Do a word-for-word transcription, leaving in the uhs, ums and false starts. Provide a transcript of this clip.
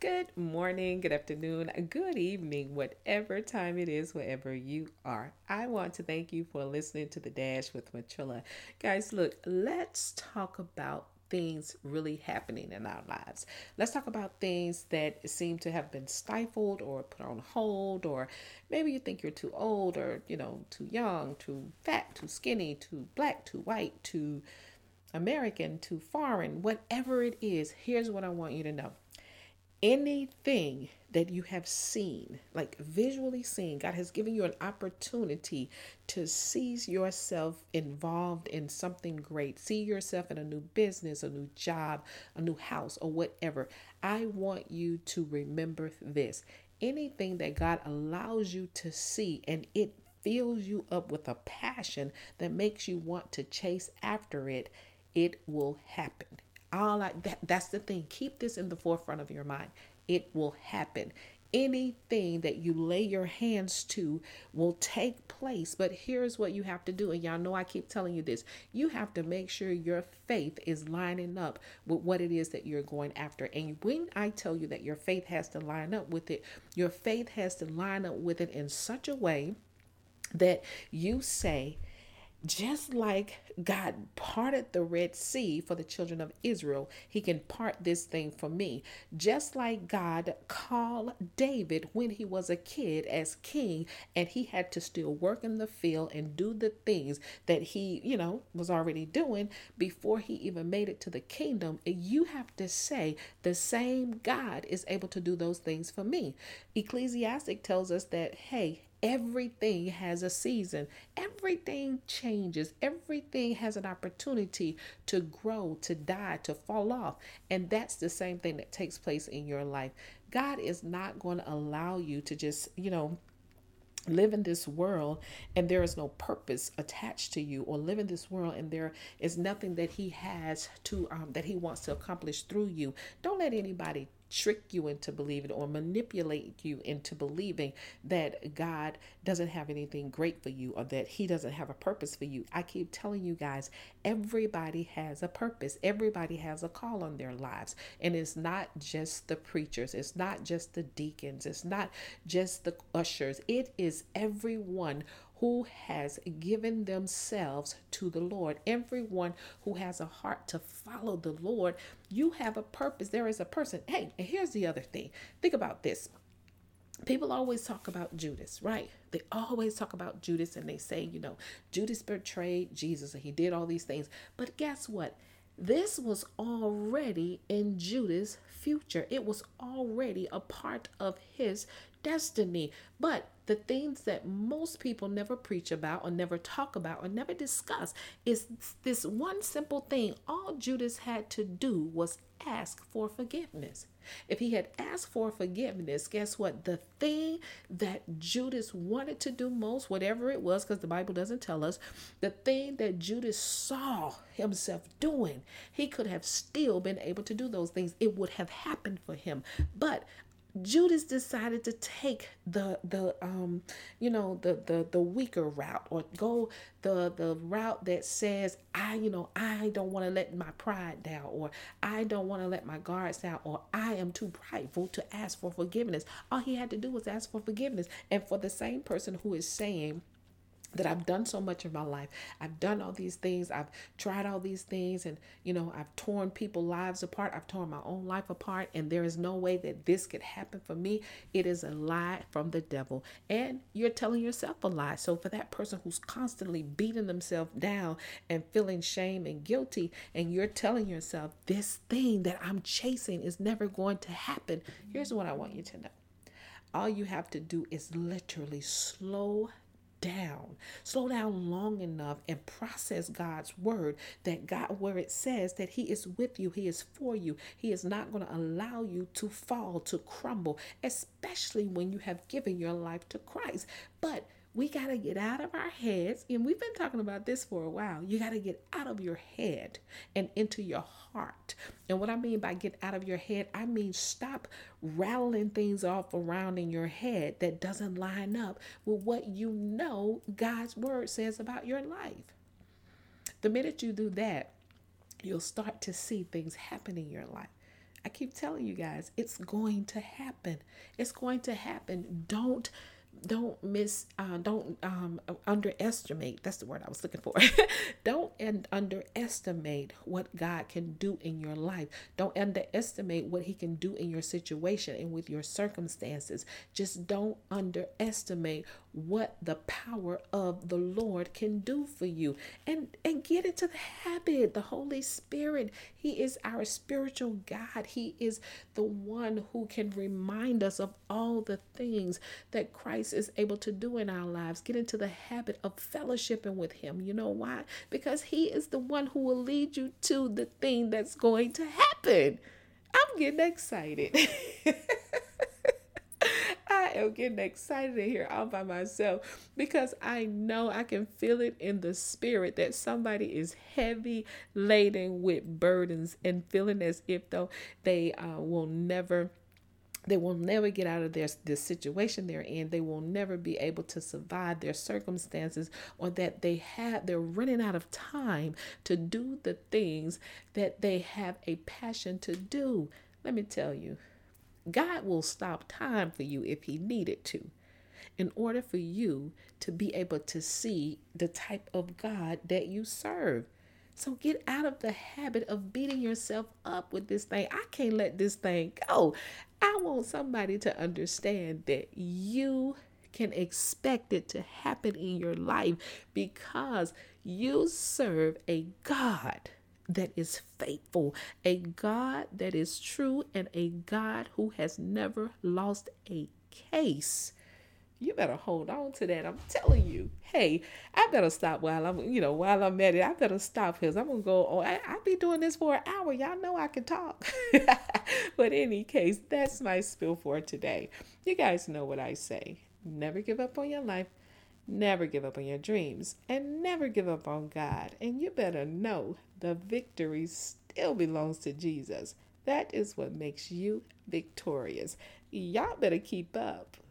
Good morning, good afternoon, good evening, whatever time it is, wherever you are. I want to thank you for listening to The Dash with Matrilla. Guys, look, let's talk about things really happening in our lives. Let's talk about things that seem to have been stifled or put on hold, or maybe you think you're too old or, you know, too young, too fat, too skinny, too black, too white, too American, too foreign, whatever it is. Here's what I want you to know. Anything that you have seen, like visually seen, God has given you an opportunity to see yourself involved in something great. See yourself in a new business, a new job, a new house, or whatever. I want you to remember this. Anything that God allows you to see and it fills you up with a passion that makes you want to chase after it, it will happen. All I, that, that's the thing. Keep this in the forefront of your mind. It will happen. Anything that you lay your hands to will take place. But here's what you have to do. And y'all know I keep telling you this. You have to make sure your faith is lining up with what it is that you're going after. And when I tell you that your faith has to line up with it, your faith has to line up with it in such a way that you say, just like God parted the Red Sea for the children of Israel, he can part this thing for me. Just like God called David when he was a kid as king, and he had to still work in the field and do the things that he, you know, was already doing before he even made it to the kingdom. You have to say the same God is able to do those things for me. Ecclesiastes tells us that, hey, everything has a season. Everything changes. Everything has an opportunity to grow, to die, to fall off. And that's the same thing that takes place in your life. God is not going to allow you to just, you know, live in this world and there is no purpose attached to you, or live in this world and there is nothing that he has to, um, that he wants to accomplish through you. Don't let anybody trick you into believing or manipulate you into believing that God doesn't have anything great for you or that he doesn't have a purpose for you. I keep telling you guys, everybody has a purpose. Everybody has a call on their lives. And it's not just the preachers. It's not just the deacons. It's not just the ushers. It is everyone who has given themselves to the Lord. Everyone who has a heart to follow the Lord, you have a purpose. There is a person. Hey, and here's the other thing. Think about this. People always talk about Judas, right? They always talk about Judas and they say, you know, Judas betrayed Jesus and he did all these things. But guess what? This was already in Judas' future. It was already a part of his destiny. But the things that most people never preach about or never talk about or never discuss is this one simple thing. All Judas had to do was ask for forgiveness. If he had asked for forgiveness, guess what? The thing that Judas wanted to do most, whatever it was, because the Bible doesn't tell us, the thing that Judas saw himself doing, he could have still been able to do those things. It would have happened for him. But Judas decided to take the, the, um, you know, the, the, the weaker route, or go the, the route that says, I, you know, I don't want to let my pride down, or I don't want to let my guards down, or I am too prideful to ask for forgiveness. All he had to do was ask for forgiveness. And for the same person who is saying that I've done so much in my life, I've done all these things, I've tried all these things, and, you know, I've torn people's lives apart, I've torn my own life apart, and there is no way that this could happen for me. It is a lie from the devil. And you're telling yourself a lie. So for that person who's constantly beating themselves down and feeling shame and guilty, and you're telling yourself this thing that I'm chasing is never going to happen, here's what I want you to know. All you have to do is literally slow down. down. Slow down long enough and process God's word, that God, where it says that he is with you, he is for you. He is not going to allow you to fall, to crumble, especially when you have given your life to Christ. But we got to get out of our heads. And we've been talking about this for a while. You got to get out of your head and into your heart. And what I mean by get out of your head, I mean stop rattling things off around in your head that doesn't line up with what you know God's word says about your life. The minute you do that, you'll start to see things happen in your life. I keep telling you guys, it's going to happen. It's going to happen. Don't don't miss, uh, don't um, underestimate. That's the word I was looking for. Don't and underestimate what God can do in your life. Don't underestimate what he can do in your situation and with your circumstances. Just don't underestimate what the power of the Lord can do for you. And, and get into the habit. The Holy Spirit, he is our spiritual God. He is the one who can remind us of all the things that Christ is able to do in our lives. Get into the habit of fellowshipping with him. You know why? Because he is the one who will lead you to the thing that's going to happen. I'm getting excited. I am getting excited here all by myself because I know I can feel it in the spirit that somebody is heavy laden with burdens and feeling as if though they uh, will never They will never get out of their, this situation they're in. They will never be able to survive their circumstances, or that they have, they're running out of time to do the things that they have a passion to do. Let me tell you, God will stop time for you if he needed to, in order for you to be able to see the type of God that you serve. So get out of the habit of beating yourself up with this thing. I can't let this thing go. I want somebody to understand that you can expect it to happen in your life because you serve a God that is faithful, a God that is true, and a God who has never lost a case. You better hold on to that. I'm telling you, hey, I better stop while I'm, you know, while I'm at it. I better stop because I'm going to go on. I, I'll be doing this for an hour. Y'all know I can talk. But in any case, that's my spiel for today. You guys know what I say. Never give up on your life. Never give up on your dreams. And never give up on God. And you better know the victory still belongs to Jesus. That is what makes you victorious. Y'all better keep up.